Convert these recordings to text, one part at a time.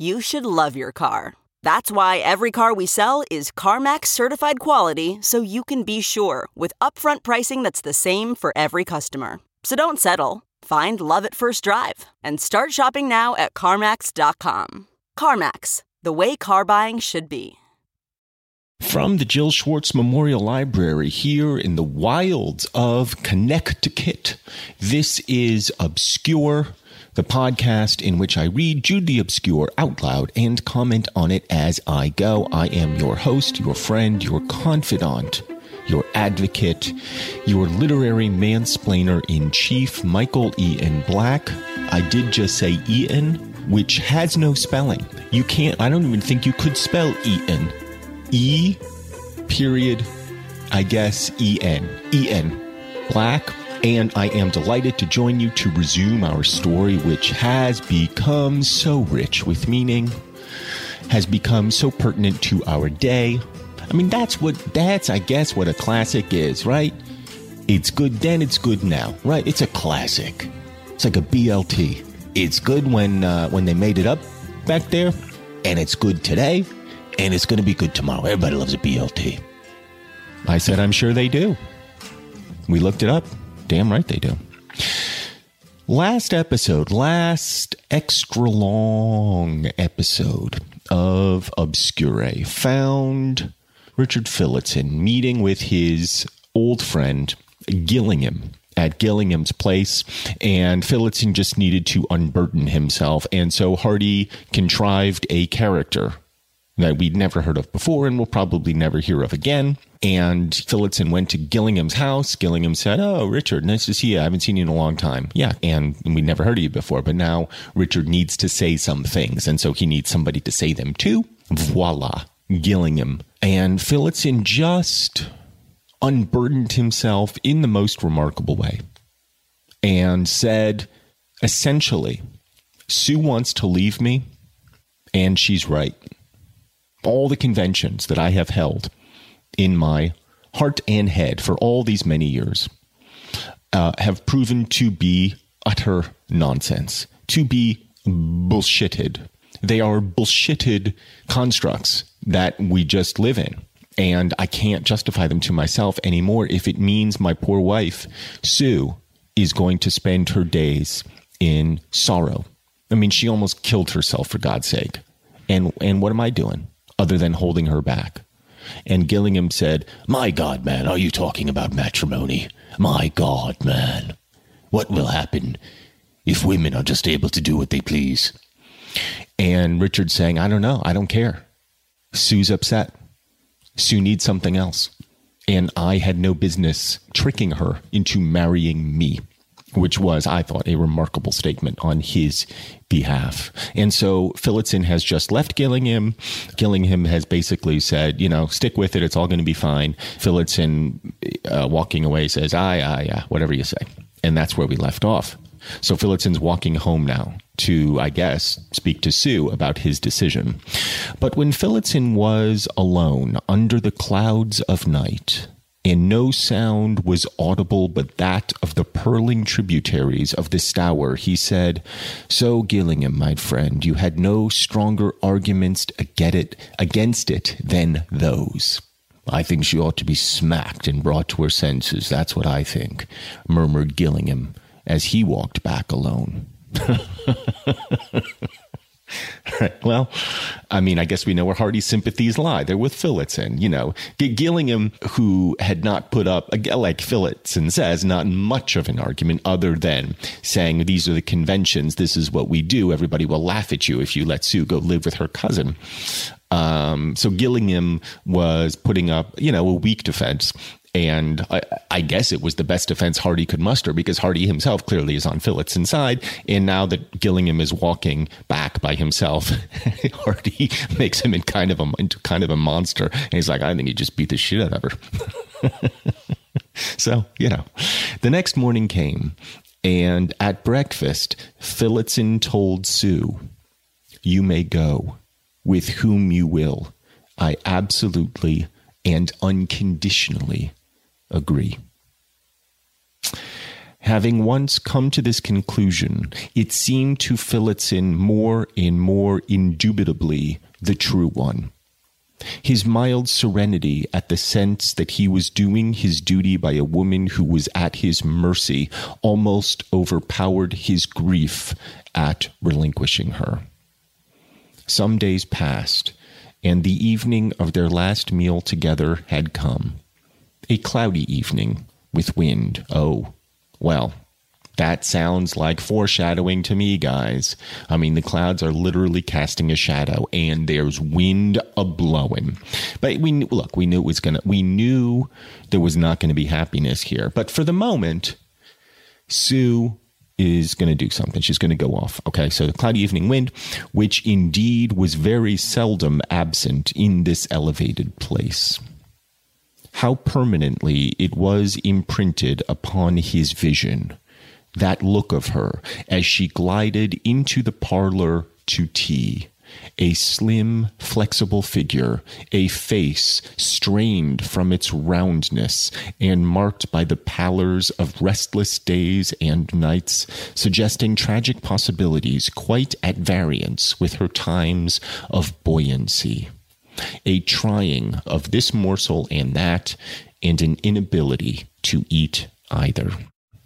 You should love your car. That's why every car we sell is CarMax certified quality, so you can be sure with upfront pricing that's the same for every customer. So don't settle. Find love at first drive and start shopping now at CarMax.com. CarMax, the way car buying should be. From the Jill Schwartz Memorial Library here in the wilds of Connecticut, this is Obscure, the podcast in which I read Jude the Obscure out loud and comment on it as I go. I am your host, your friend, your confidant, your advocate, your literary mansplainer-in-chief, Michael E. N. Black. I did just say E-N, which has no spelling. You can't, I don't even think you could spell E-N. E period, I guess, E-N. E-N. Black. And I am delighted to join you to resume our story, which has become so rich with meaning, has become so pertinent to our day. I mean, that's, I guess, what a classic is, right? It's good then, it's good now, right? It's a classic. It's like a BLT. It's good when they made it up back there, and it's good today, and it's going to be good tomorrow. Everybody loves a BLT. I said, I'm sure they do. We looked it up. Damn right they do. Last extra long episode of Obscure found Richard Phillotson meeting with his old friend Gillingham at Gillingham's place, and Phillotson just needed to unburden himself, and so Hardy contrived a character that we'd never heard of before and will probably never hear of again. And Phillotson went to Gillingham's house. Gillingham said, oh, Richard, nice to see you. I haven't seen you in a long time. Yeah, and we'd never heard of you before. But now Richard needs to say some things, and so he needs somebody to say them too. Voila, Gillingham. And Phillotson just unburdened himself in the most remarkable way and said, essentially, Sue wants to leave me, and she's right. All the conventions that I have held in my heart and head for all these many years have proven to be utter nonsense, to be bullshitted. They are bullshitted constructs that we just live in, and I can't justify them to myself anymore if it means my poor wife, Sue, is going to spend her days in sorrow. I mean, she almost killed herself, for God's sake. And what am I doing other than holding her back? And Gillingham said, my God, man, are you talking about matrimony? My God, man, what will happen if women are just able to do what they please? And Richard saying, I don't know. I don't care. Sue's upset. Sue needs something else. And I had no business tricking her into marrying me, which was, I thought, a remarkable statement on his behalf. And so Phillotson has just left Gillingham. Gillingham has basically said, you know, stick with it. It's all going to be fine. Phillotson, walking away, says, aye, whatever you say. And that's where we left off. So Phillotson's walking home now to, I guess, speak to Sue about his decision. But when Phillotson was alone under the clouds of night, and no sound was audible but that of the purling tributaries of the Stour, he said, "So, Gillingham, my friend, you had no stronger arguments against it than those." "I think she ought to be smacked and brought to her senses, that's what I think," murmured Gillingham as he walked back alone. Right, well, I mean, I guess we know where Hardy's sympathies lie. They're with Phillotson, you know. Gillingham, who had not put up, like Phillotson says, not much of an argument other than saying, these are the conventions, this is what we do, everybody will laugh at you if you let Sue go live with her cousin. So Gillingham was putting up, you know, a weak defense. And I guess it was the best defense Hardy could muster, because Hardy himself clearly is on Phillotson's side. And now that Gillingham is walking back by himself, Hardy makes him into kind of a monster. And he's like, I think he just beat the shit out of her. So, you know, the next morning came, and at breakfast, Phillotson told Sue, "You may go with whom you will. I absolutely and unconditionally agree." Having once come to this conclusion, it seemed to Phillotson more and more indubitably the true one. His mild serenity at the sense that he was doing his duty by a woman who was at his mercy almost overpowered his grief at relinquishing her. Some days passed, and the evening of their last meal together had come. A cloudy evening with wind. Oh, well, that sounds like foreshadowing to me, guys. I mean, the clouds are literally casting a shadow, and there's wind a-blowing. But we knew there was not going to be happiness here. But for the moment, Sue is going to do something. She's going to go off. Okay, so the cloudy evening wind, which indeed was very seldom absent in this elevated place. How permanently it was imprinted upon his vision, that look of her as she glided into the parlor to tea. A slim, flexible figure, a face strained from its roundness and marked by the pallors of restless days and nights, suggesting tragic possibilities quite at variance with her times of buoyancy. A trying of this morsel and that, and an inability to eat either.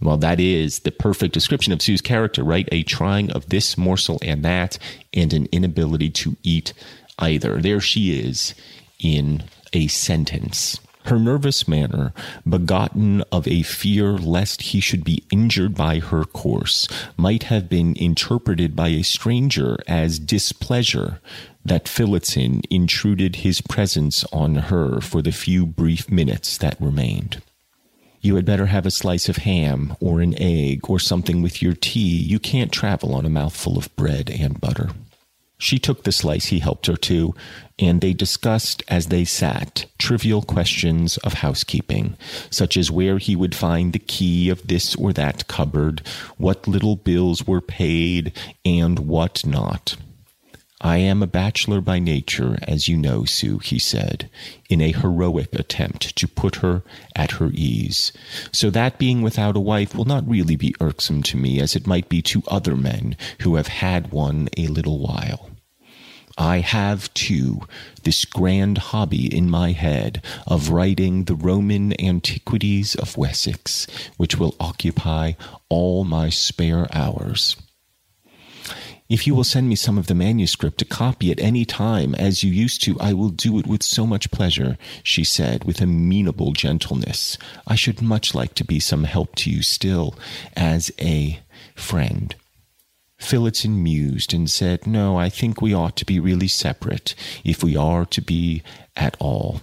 Well, that is the perfect description of Sue's character, right? A trying of this morsel and that, and an inability to eat either. There she is in a sentence. Her nervous manner, begotten of a fear lest he should be injured by her course, might have been interpreted by a stranger as displeasure that Phillotson intruded his presence on her for the few brief minutes that remained. You had better have a slice of ham or an egg or something with your tea. You can't travel on a mouthful of bread and butter. She took the slice he helped her to, and they discussed as they sat trivial questions of housekeeping, such as where he would find the key of this or that cupboard, what little bills were paid, and what not. "I am a bachelor by nature, as you know, Sue," he said, in a heroic attempt to put her at her ease. "So that being without a wife will not really be irksome to me, as it might be to other men who have had one a little while. I have, too, this grand hobby in my head of writing the Roman antiquities of Wessex, which will occupy all my spare hours. If you will send me some of the manuscript to copy at any time, as you used to, I will do it with so much pleasure," she said with amenable gentleness. "I should much like to be some help to you still, as a friend." Phillotson mused and said, "No, I think we ought to be really separate, if we are to be at all.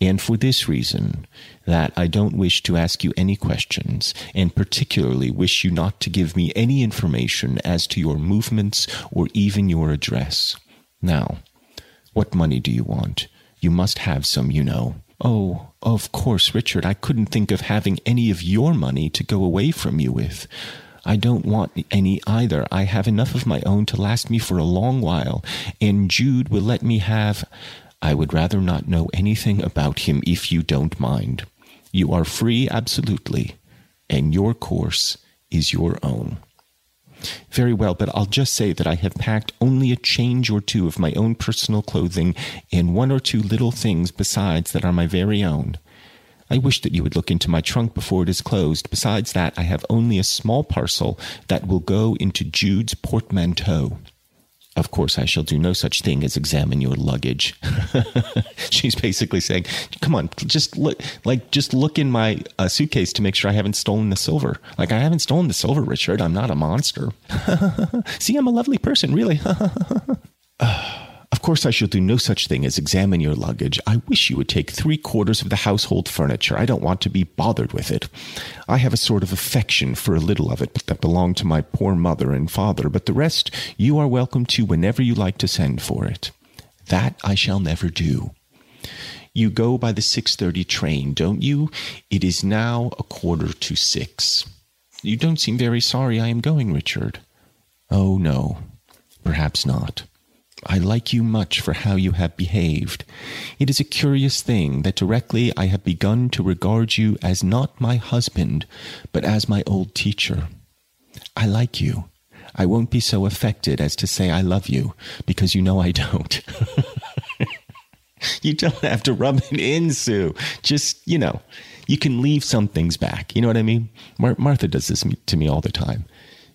And for this reason, that I don't wish to ask you any questions, and particularly wish you not to give me any information as to your movements or even your address. Now, what money do you want? You must have some, you know." "Oh, of course, Richard, I couldn't think of having any of your money to go away from you with. I don't want any either. I have enough of my own to last me for a long while, and Jude will let me have... I would rather not know anything about him if you don't mind. You are free, absolutely, and your course is your own. Very well, but I'll just say that I have packed only a change or two of my own personal clothing and one or two little things besides that are my very own. I wish that you would look into my trunk before it is closed. Besides that, I have only a small parcel that will go into Jude's portmanteau. Of course, I shall do no such thing as examine your luggage. She's basically saying, come on, just look in my suitcase to make sure I haven't stolen the silver. Like, I haven't stolen the silver, Richard. I'm not a monster. See, I'm a lovely person, really. Of course, I shall do no such thing as examine your luggage. I wish you would take 3/4 of the household furniture. I don't want to be bothered with it. I have a sort of affection for a little of it that belonged to my poor mother and father, but the rest you are welcome to whenever you like to send for it. That I shall never do. You go by the 6:30 train, don't you? It is now 5:45. You don't seem very sorry I am going, Richard. Oh, no, perhaps not. I like you much for how you have behaved. It is a curious thing that directly I have begun to regard you as not my husband, but as my old teacher. I like you. I won't be so affected as to say I love you, because you know I don't. You don't have to rub it in, Sue. Just, you know, you can leave some things back. You know what I mean? Martha does this to me all the time,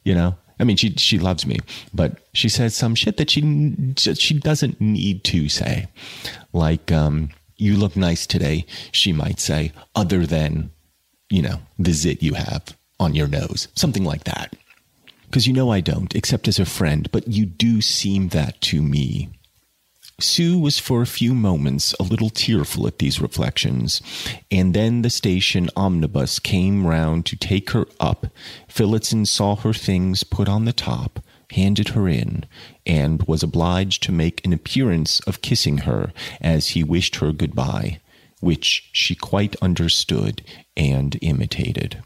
you know? I mean, she loves me, but she says some shit that she doesn't need to say. Like, you look nice today, she might say, other than, you know, the zit you have on your nose. Something like that. Because you know I don't, except as a friend, but you do seem that to me. Sue was for a few moments a little tearful at these reflections, and then the station omnibus came round to take her up. Phillotson saw her things put on the top, handed her in, and was obliged to make an appearance of kissing her as he wished her goodbye, which she quite understood and imitated.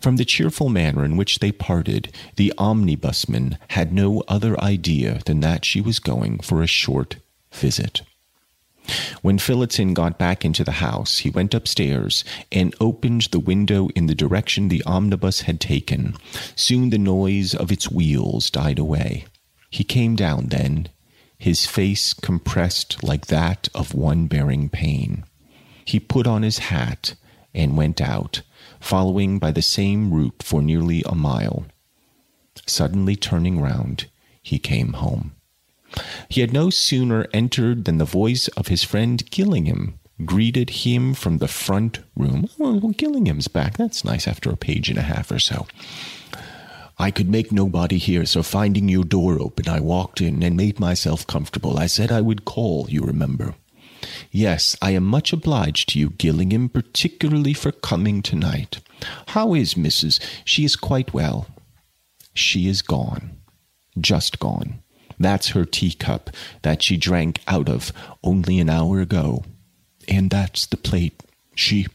From the cheerful manner in which they parted, the omnibusman had no other idea than that she was going for a short visit. When Phillotson got back into the house, he went upstairs and opened the window in the direction the omnibus had taken. Soon the noise of its wheels died away. He came down then, his face compressed like that of one bearing pain. He put on his hat and went out, following by the same route for nearly a mile. Suddenly turning round, he came home. He had no sooner entered than the voice of his friend Gillingham greeted him from the front room. Oh, well, Gillingham's back. That's nice after a page and a half or so. I could make nobody here, so finding your door open, I walked in and made myself comfortable. I said I would call, you remember. Yes, I am much obliged to you, Gillingham, particularly for coming tonight. How is Mrs.? She is quite well. She is gone. Just gone. That's her teacup that she drank out of only an hour ago. And that's the plate. She...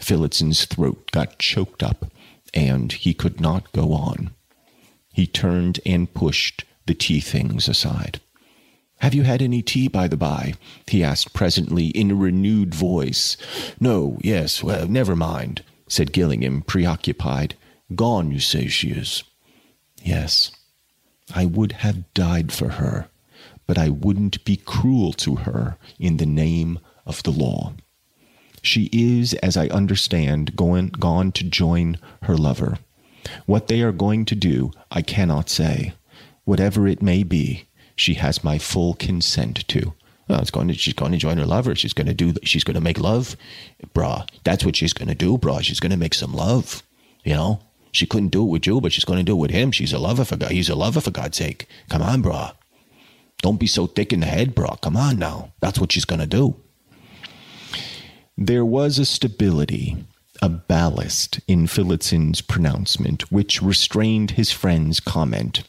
Phillotson's throat got choked up, and he could not go on. He turned and pushed the tea things aside. "'Have you had any tea, by the by?' he asked presently in a renewed voice. "'No, yes, well, never mind,' said Gillingham, preoccupied. "'Gone, you say she is?' "'Yes. I would have died for her, but I wouldn't be cruel to her in the name of the law. She is, as I understand, gone to join her lover. What they are going to do, I cannot say. Whatever it may be, she has my full consent to. Well, she's going to join her lover. She's going to make love. Brah, that's what she's going to do, brah. She's going to make some love, you know. She couldn't do it with you, but she's going to do it with him. He's a lover, for God's sake. Come on, brah. Don't be so thick in the head, brah. Come on now. That's what she's going to do. There was a stability, a ballast in Phillotson's pronouncement, which restrained his friend's comment.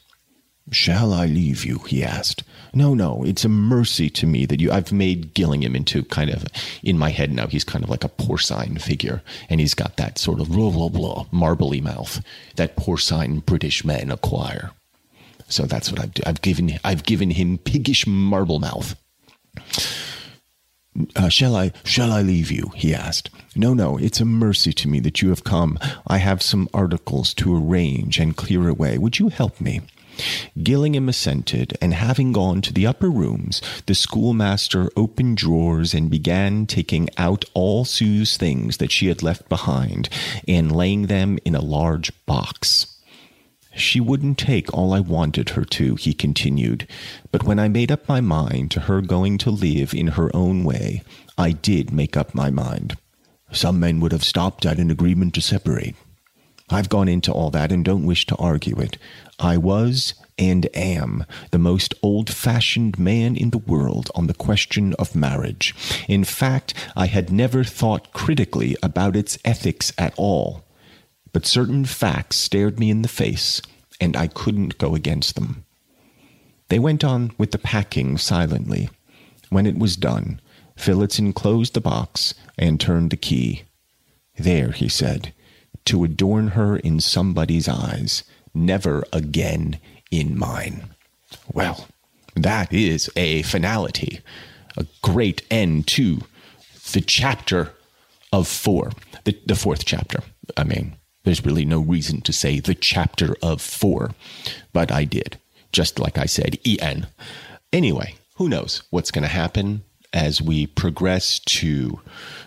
"'Shall I leave you?' he asked. No, it's a mercy to me that I've made Gillingham into kind of, in my head now, he's kind of like a porcine figure. And he's got that sort of blah, blah, blah, marbly mouth that porcine British men acquire. So that's what I've done. I've given him piggish marble mouth. Shall I leave you? He asked. No, it's a mercy to me that you have come. I have some articles to arrange and clear away. Would you help me? Gillingham assented, and having gone to the upper rooms, the schoolmaster opened drawers and began taking out all Sue's things that she had left behind and laying them in a large box. She wouldn't take all I wanted her to, he continued, but when I made up my mind to her going to live in her own way, I did make up my mind. Some men would have stopped at an agreement to separate. I've gone into all that and don't wish to argue it. I was and am the most old-fashioned man in the world on the question of marriage. In fact, I had never thought critically about its ethics at all. But certain facts stared me in the face, and I couldn't go against them. They went on with the packing silently. When it was done, Phillotson closed the box and turned the key. There, he said, to adorn her in somebody's eyes, never again in mine. Well, that is a finality, a great end to the chapter of four, the fourth chapter, I mean. There's really no reason to say the chapter of four, but I did, just like I said, E-N. Anyway, who knows what's going to happen as we progress to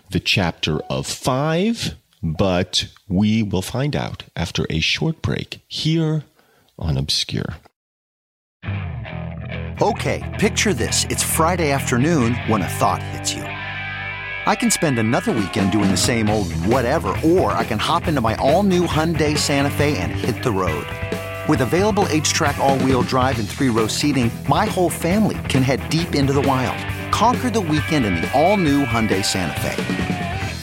the chapter of five, but we will find out after a short break here on Obscure. Okay, picture this. It's Friday afternoon when a thought hits you. I can spend another weekend doing the same old whatever, or I can hop into my all-new Hyundai Santa Fe and hit the road. With available H-Track all-wheel drive and three-row seating, my whole family can head deep into the wild. Conquer the weekend in the all-new Hyundai Santa Fe.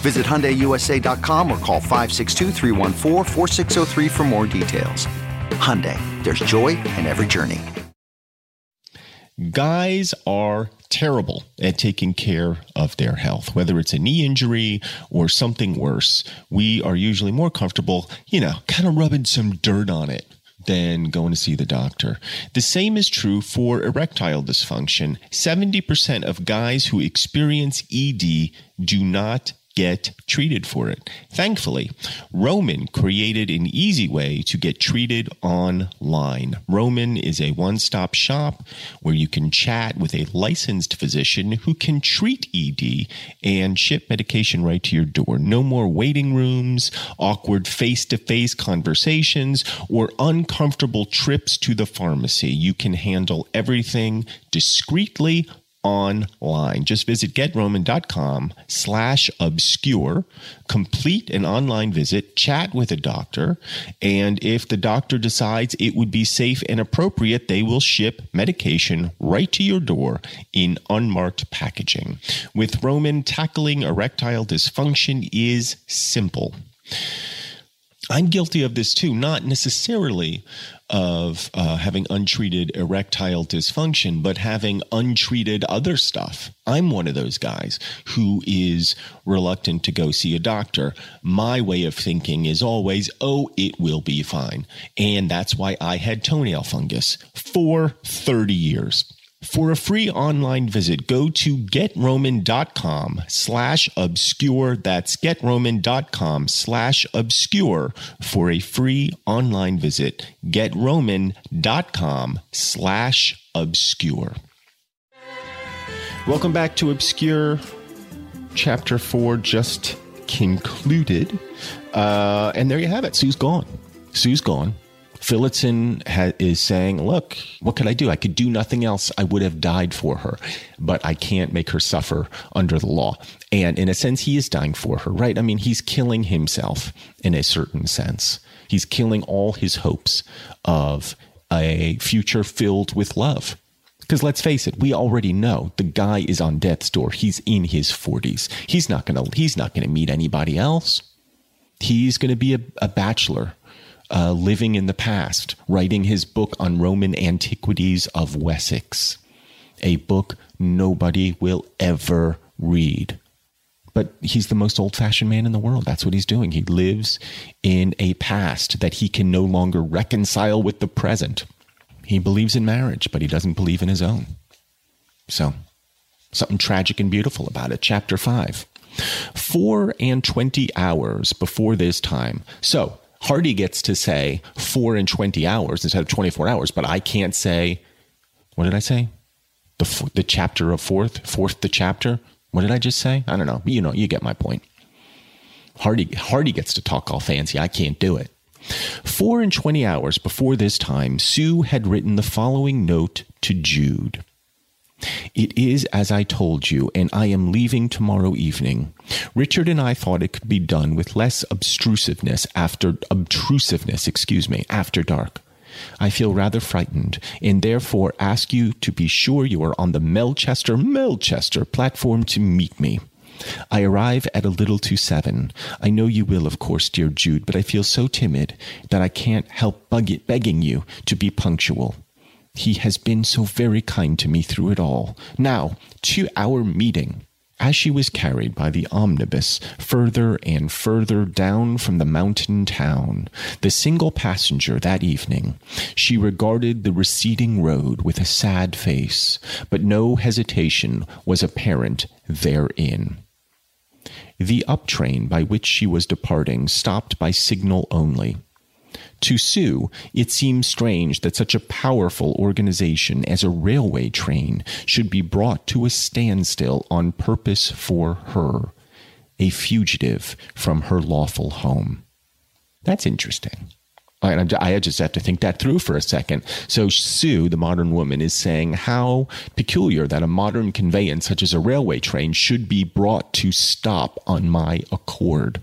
Visit HyundaiUSA.com or call 562-314-4603 for more details. Hyundai, there's joy in every journey. Guys are terrible at taking care of their health, whether it's a knee injury or something worse. We are usually more comfortable, kind of rubbing some dirt on it than going to see the doctor. The same is true for erectile dysfunction. 70% of guys who experience ED do not get treated for it. Thankfully, Roman created an easy way to get treated online. Roman is a one-stop shop where you can chat with a licensed physician who can treat ED and ship medication right to your door. No more waiting rooms, awkward face-to-face conversations, or uncomfortable trips to the pharmacy. You can handle everything discreetly online. Just visit GetRoman.com/obscure, complete an online visit, chat with a doctor, and if the doctor decides it would be safe and appropriate, they will ship medication right to your door in unmarked packaging. With Roman, tackling erectile dysfunction is simple. I'm guilty of this too, not necessarily of having untreated erectile dysfunction, but having untreated other stuff. I'm one of those guys who is reluctant to go see a doctor. My way of thinking is always, it will be fine. And that's why I had toenail fungus for 30 years. For a free online visit, go to GetRoman.com/obscure. That's GetRoman.com/obscure for a free online visit. GetRoman.com/obscure. Welcome back to Obscure. Chapter 4 just concluded. And there you have it. Sue's gone. Sue's gone. Phillotson is saying, look, what could I do? I could do nothing else. I would have died for her, but I can't make her suffer under the law. And in a sense, he is dying for her, right? I mean, he's killing himself in a certain sense. He's killing all his hopes of a future filled with love. Because let's face it, we already know the guy is on death's door. He's in his 40s. He's not gonna meet anybody else. He's gonna be a bachelor. Living in the past, writing his book on Roman antiquities of Wessex, a book nobody will ever read. But he's the most old-fashioned man in the world. That's what he's doing. He lives in a past that he can no longer reconcile with the present. He believes in marriage, but he doesn't believe in his own. So, something tragic and beautiful about it. Chapter 5. 4 and 20 hours before this time. So, Hardy gets to say 4 and 20 hours instead of 24 hours, but I can't say, what did I say? The chapter of fourth, the chapter. What did I just say? I don't know. You know, you get my point. Hardy gets to talk all fancy. I can't do it. 4 and 20 hours before this time, Sue had written the following note to Jude. It is as I told you, and I am leaving tomorrow evening. Richard and I thought it could be done with less obtrusiveness after dark. I feel rather frightened, and therefore ask you to be sure you are on the Melchester platform to meet me. I arrive at a little to 7. I know you will, of course, dear Jude, but I feel so timid that I can't help begging you to be punctual. He has been so very kind to me through it all. Now, to our meeting. As she was carried by the omnibus further and further down from the mountain town, the single passenger that evening, she regarded the receding road with a sad face, but no hesitation was apparent therein. The up train by which she was departing stopped by signal only. To Sue, it seemed strange that such a powerful organization as a railway train should be brought to a standstill on purpose for her, a fugitive from her lawful home. That's interesting. I just have to think that through for a second. So Sue, the modern woman, is saying how peculiar that a modern conveyance such as a railway train should be brought to stop on my accord.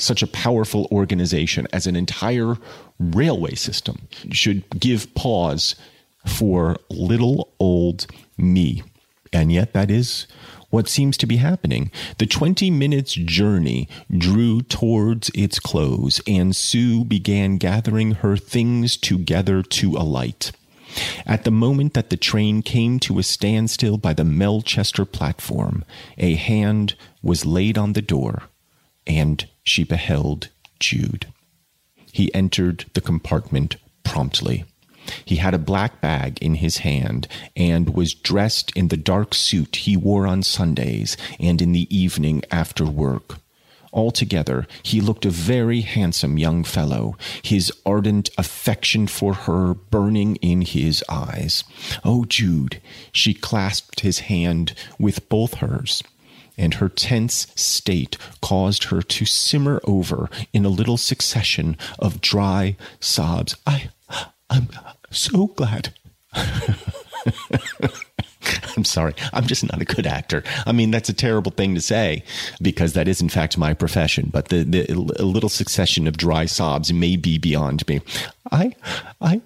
Such a powerful organization as an entire railway system should give pause for little old me. And yet that is what seems to be happening. The 20 minutes journey drew towards its close, and Sue began gathering her things together to alight. At the moment that the train came to a standstill by the Melchester platform, a hand was laid on the door, and she beheld Jude. He entered the compartment promptly. He had a black bag in his hand and was dressed in the dark suit he wore on Sundays and in the evening after work. Altogether, he looked a very handsome young fellow, his ardent affection for her burning in his eyes. Oh, Jude! She clasped his hand with both hers, and her tense state caused her to simmer over in a little succession of dry sobs. I'm so glad. I'm sorry. I'm just not a good actor. I mean, that's a terrible thing to say because that is, in fact, my profession. But a little succession of dry sobs may be beyond me. I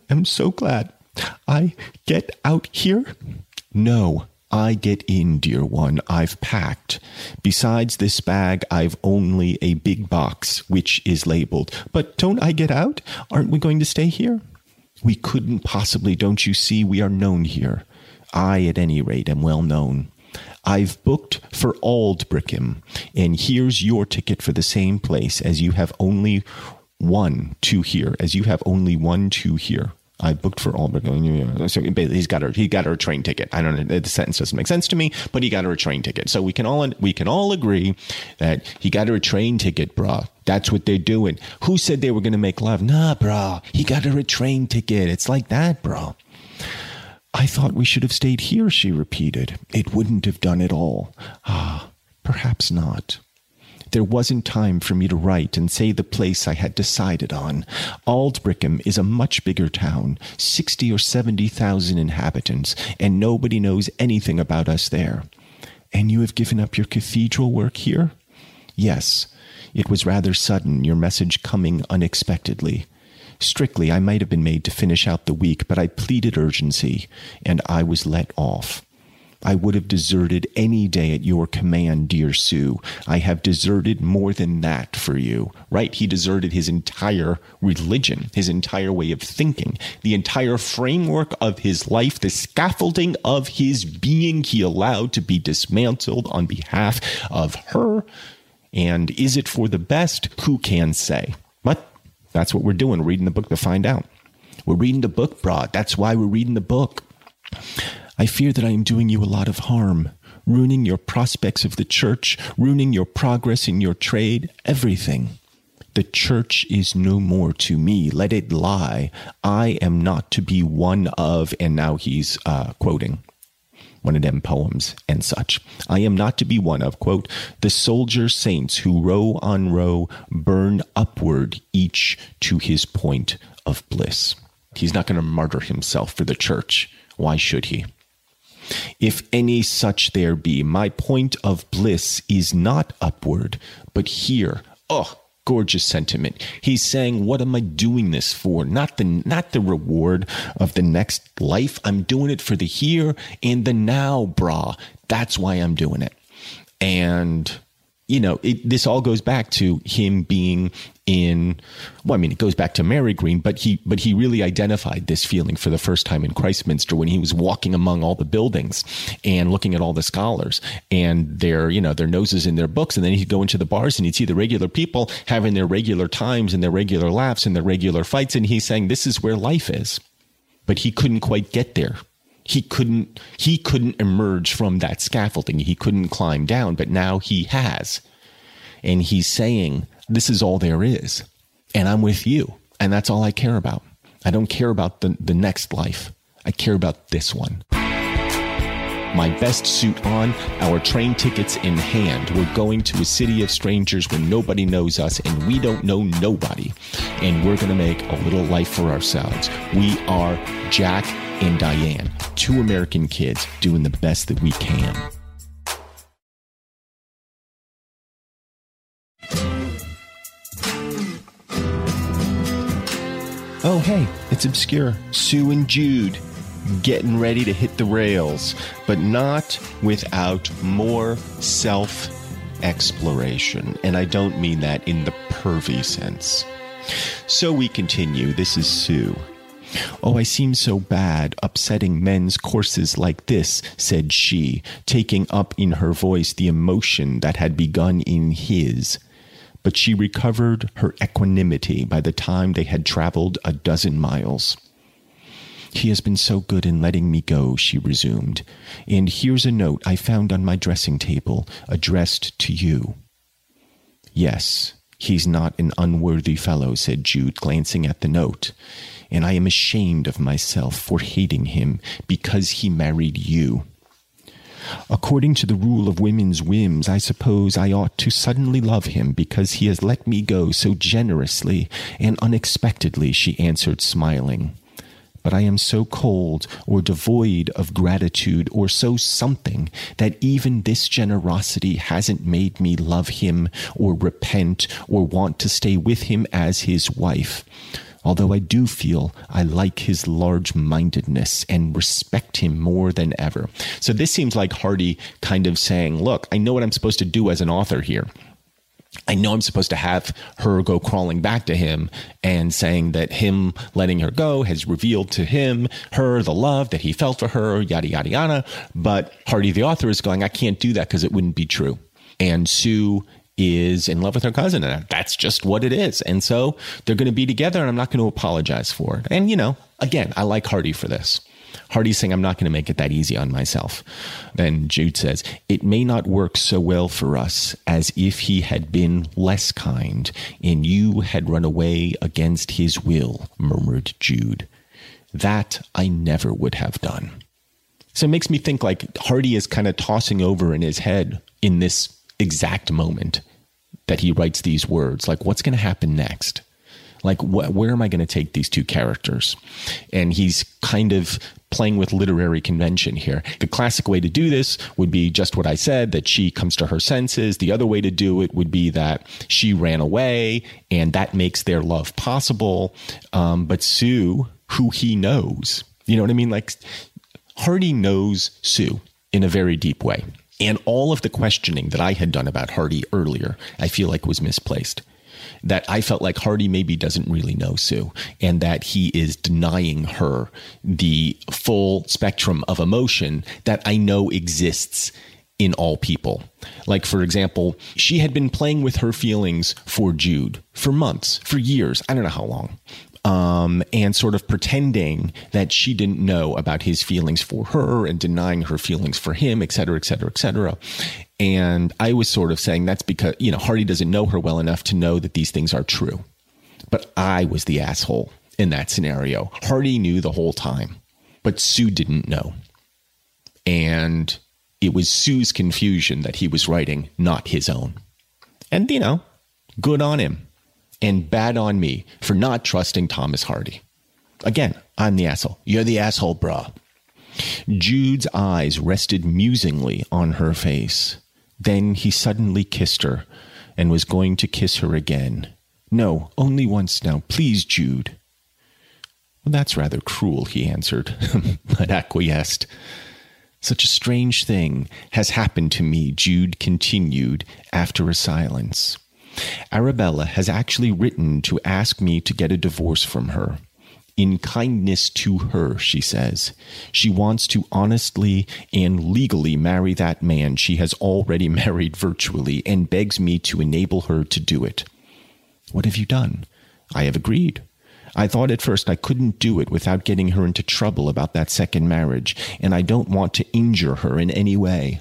am so glad. I get out here? No. I get in, dear one. I've packed. Besides this bag, I've only a big box, which is labeled. But don't I get out? Aren't we going to stay here? We couldn't possibly, don't you see? We are known here. I, at any rate, am well known. I've booked for Aldbrickham, and here's your ticket for the same place as you have only one to here. I booked for Aldbrickham. So he got her a train ticket. I don't know. The sentence doesn't make sense to me, but he got her a train ticket. So we can all agree that he got her a train ticket, brah. That's what they're doing. Who said they were going to make love? Nah, brah. He got her a train ticket. It's like that, brah. I thought we should have stayed here, she repeated. It wouldn't have done it all. Ah, perhaps not. There wasn't time for me to write and say the place I had decided on. Aldbrickham is a much bigger town, 60,000 or 70,000 inhabitants, and nobody knows anything about us there. And you have given up your cathedral work here? Yes. It was rather sudden, your message coming unexpectedly. Strictly, I might have been made to finish out the week, but I pleaded urgency, and I was let off. I would have deserted any day at your command, dear Sue. I have deserted more than that for you. Right? He deserted his entire religion, his entire way of thinking, the entire framework of his life, the scaffolding of his being he allowed to be dismantled on behalf of her. And is it for the best? Who can say? But that's what we're doing, reading the book to find out. We're reading the book, broad. That's why we're reading the book. I fear that I am doing you a lot of harm, ruining your prospects of the church, ruining your progress in your trade, everything. The church is no more to me. Let it lie. I am not to be one of, and now he's quoting one of them poems and such. I am not to be one of, quote, the soldier saints who row on row burn upward each to his point of bliss. He's not going to martyr himself for the church. Why should he? If any such there be, my point of bliss is not upward, but here. Oh, gorgeous sentiment. He's saying, what am I doing this for? Not the reward of the next life. I'm doing it for the here and the now, brah. That's why I'm doing it. And, you know, this all goes back to him being in, well, I mean, it goes back to Mary Green, but he really identified this feeling for the first time in Christminster when he was walking among all the buildings and looking at all the scholars and their noses in their books. And then he'd go into the bars and he'd see the regular people having their regular times and their regular laughs and their regular fights. And he's saying, this is where life is, but he couldn't quite get there. He couldn't emerge from that scaffolding. He couldn't climb down, but now he has. And he's saying, this is all there is. And I'm with you. And that's all I care about. I don't care about the next life. I care about this one. My best suit on, our train tickets in hand. We're going to a city of strangers where nobody knows us and we don't know nobody. And we're going to make a little life for ourselves. We are Jack and Diane, two American kids doing the best that we can. Oh, hey, it's Obscure. Sue and Jude getting ready to hit the rails, but not without more self-exploration. And I don't mean that in the pervy sense. So we continue. This is Sue. Oh, I seem so bad, upsetting men's courses like this, said she, taking up in her voice the emotion that had begun in his. But she recovered her equanimity by the time they had traveled 12 miles. He has been so good in letting me go, she resumed. And here's a note I found on my dressing table, addressed to you. Yes, he's not an unworthy fellow, said Jude, glancing at the note. And I am ashamed of myself for hating him because he married you. According to the rule of women's whims, I suppose I ought to suddenly love him because he has let me go so generously and unexpectedly, she answered, smiling. But I am so cold or devoid of gratitude or so something that even this generosity hasn't made me love him or repent or want to stay with him as his wife. Although I do feel I like his large-mindedness and respect him more than ever. So this seems like Hardy kind of saying, look, I know what I'm supposed to do as an author here. I know I'm supposed to have her go crawling back to him and saying that him letting her go has revealed to him, her, the love that he felt for her, yada, yada, yada. But Hardy, the author, is going, I can't do that because it wouldn't be true. And Sue is in love with her cousin, and that's just what it is. And so they're going to be together, and I'm not going to apologize for it. And, you know, again, I like Hardy for this. Hardy's saying, I'm not going to make it that easy on myself. And Jude says, it may not work so well for us as if he had been less kind and you had run away against his will, murmured Jude. That I never would have done. So it makes me think like Hardy is kind of tossing over in his head in this exact moment that he writes these words. Like, what's going to happen next? Like, where am I going to take these two characters? And he's kind of playing with literary convention here. The classic way to do this would be just what I said, that she comes to her senses. The other way to do it would be that she ran away and that makes their love possible. But Sue, who he knows, you know what I mean? Like, Hardy knows Sue in a very deep way. And all of the questioning that I had done about Hardy earlier, I feel like was misplaced. That I felt like Hardy maybe doesn't really know Sue and that he is denying her the full spectrum of emotion that I know exists in all people. Like, for example, she had been playing with her feelings for Jude for months, for years. I don't know how long. And sort of pretending that she didn't know about his feelings for her and denying her feelings for him, et cetera, et cetera, et cetera. And I was sort of saying that's because, you know, Hardy doesn't know her well enough to know that these things are true. But I was the asshole in that scenario. Hardy knew the whole time, but Sue didn't know. And it was Sue's confusion that he was writing, not his own. And, you know, good on him. And bad on me for not trusting Thomas Hardy. Again, I'm the asshole. You're the asshole, brah. Jude's eyes rested musingly on her face. Then he suddenly kissed her and was going to kiss her again. No, only once now. Please, Jude. Well, that's rather cruel, he answered, but acquiesced. Such a strange thing has happened to me, Jude continued after a silence. Arabella has actually written to ask me to get a divorce from her. In kindness to her, she says, she wants to honestly and legally marry that man she has already married virtually and begs me to enable her to do it. What have you done? I have agreed. I thought at first I couldn't do it without getting her into trouble about that second marriage, and I don't want to injure her in any way.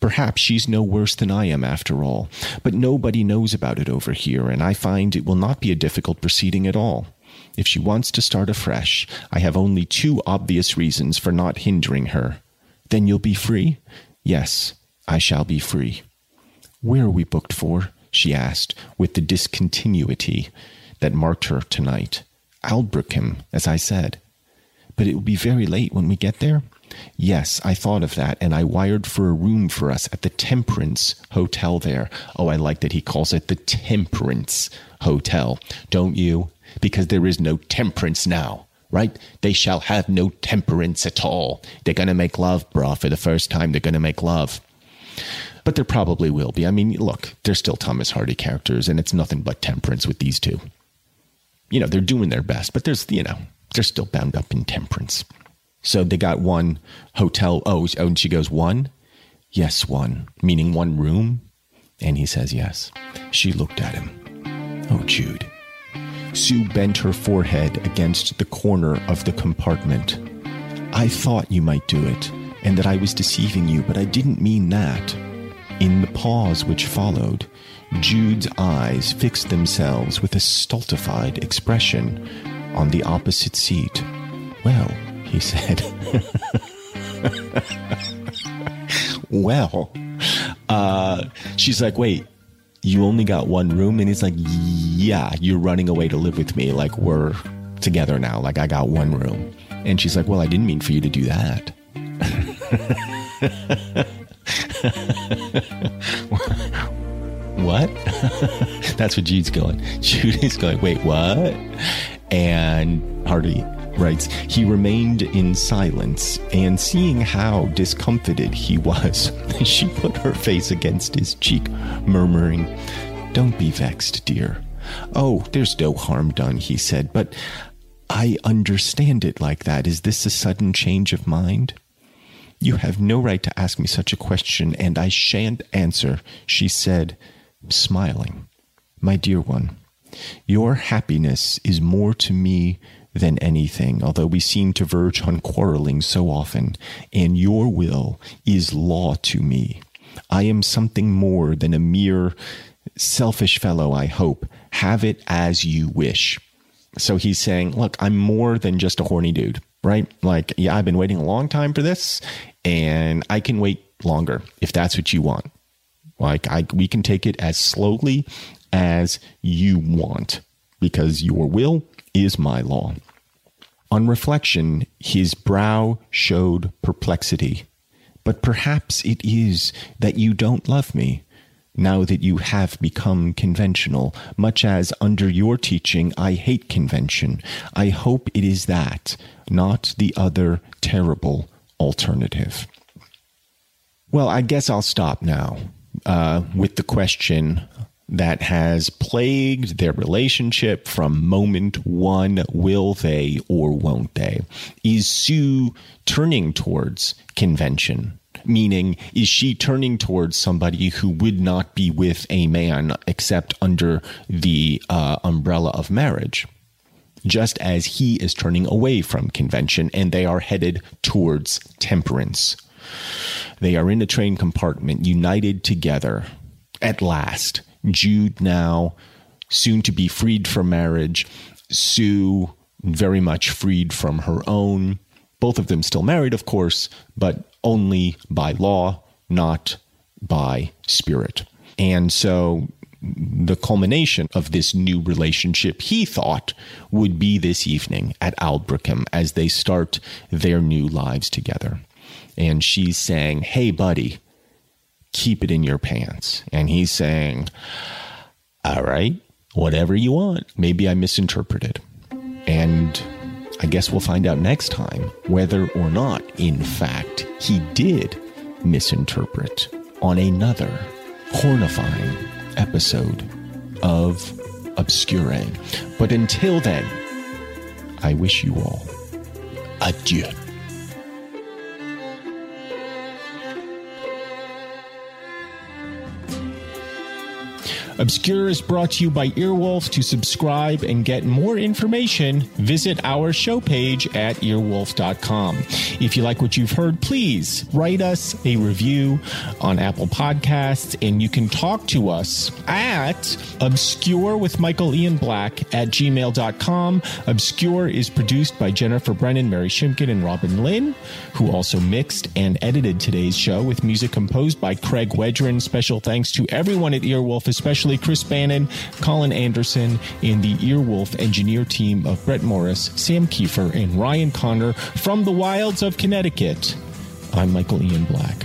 Perhaps she's no worse than I am after all, but nobody knows about it over here, and I find it will not be a difficult proceeding at all. If she wants to start afresh, I have only two obvious reasons for not hindering her. Then you'll be free? Yes, I shall be free. Where are we booked for? She asked, with the discontinuity that marked her tonight. Aldbrickham, as I said. But it will be very late when we get there? Yes, I thought of that, and I wired for a room for us at the Temperance Hotel there. Oh, I like that he calls it the Temperance Hotel, don't you? Because there is no temperance now, right? They shall have no temperance at all. They're going to make love, brah. For the first time, they're going to make love. But there probably will be. I mean, look, they're still Thomas Hardy characters, and it's nothing but temperance with these two. You know, they're doing their best, but there's, you know, they're still bound up in temperance. So they got one hotel. Oh, and she goes, one? Yes, one. Meaning one room? And he says, yes. She looked at him. Oh, Jude. Sue bent her forehead against the corner of the compartment. I thought you might do it, and that I was deceiving you, but I didn't mean that. In the pause which followed, Jude's eyes fixed themselves with a stultified expression on the opposite seat. Well, he said. Well, she's like, wait, you only got one room? And he's like, yeah, you're running away to live with me. Like, we're together now. Like, I got one room. And she's like, well, I didn't mean for you to do that. What? That's what Jude's going. Jude is going, wait, what? And Hardy writes, he remained in silence, and seeing how discomfited he was, she put her face against his cheek, murmuring, don't be vexed, dear. Oh, there's no harm done, he said, but I understand it like that. Is this a sudden change of mind? You have no right to ask me such a question, and I shan't answer, she said smiling. My dear one, your happiness is more to me than anything, although we seem to verge on quarreling so often, and your will is law to me. I am something more than a mere selfish fellow, I hope. Have it as you wish. So he's saying, look, I'm more than just a horny dude, right? Like, yeah, I've been waiting a long time for this, and I can wait longer if that's what you want. Like, we can take it as slowly as you want, because your will is my law. On reflection, his brow showed perplexity. But perhaps it is that you don't love me, now that you have become conventional, much as under your teaching I hate convention. I hope it is that, not the other terrible alternative. Well, I guess I'll stop now with the question that has plagued their relationship from moment one. Will they or won't they? Is Sue turning towards convention? Meaning, is she turning towards somebody who would not be with a man except under the umbrella of marriage? Just as he is turning away from convention and they are headed towards temperance. They are in a train compartment, united together. At last, Jude now soon to be freed from marriage, Sue very much freed from her own. Both of them still married, of course, but only by law, not by spirit. And so the culmination of this new relationship, he thought, would be this evening at Aldbrickham as they start their new lives together. And she's saying, hey, buddy, keep it in your pants. And he's saying, all right, whatever you want. Maybe I misinterpreted. And I guess we'll find out next time whether or not, in fact, he did misinterpret on another horrifying episode of Obscure. But until then, I wish you all adieu. Obscure is brought to you by Earwolf. To subscribe and get more information, visit our show page at earwolf.com. If you like what you've heard, please write us a review on Apple Podcasts, and you can talk to us at obscurewithmichaelianblack@gmail.com. Obscure is produced by Jennifer Brennan, Mary Shimkin, and Robin Lynn, who also mixed and edited today's show with music composed by Craig Wedren. Special thanks to everyone at Earwolf, especially Chris Bannon, Colin Anderson, and the Earwolf engineer team of Brett Morris, Sam Kiefer, and Ryan Connor from the wilds of Connecticut. I'm Michael Ian Black.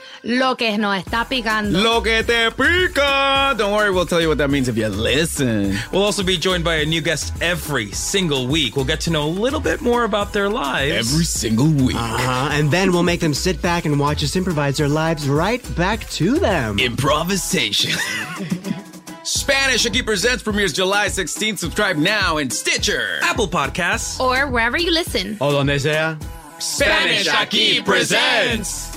Lo que nos está picando. Lo que te pica. Don't worry, we'll tell you what that means if you listen. We'll also be joined by a new guest every single week. We'll get to know a little bit more about their lives. Every single week. Uh-huh. And then we'll make them sit back and watch us improvise their lives right back to them. Improvisation. Spanish Aquí Presents premieres July 16th. Subscribe now in Stitcher, Apple Podcasts, or wherever you listen. O donde sea. Spanish Aquí Presents.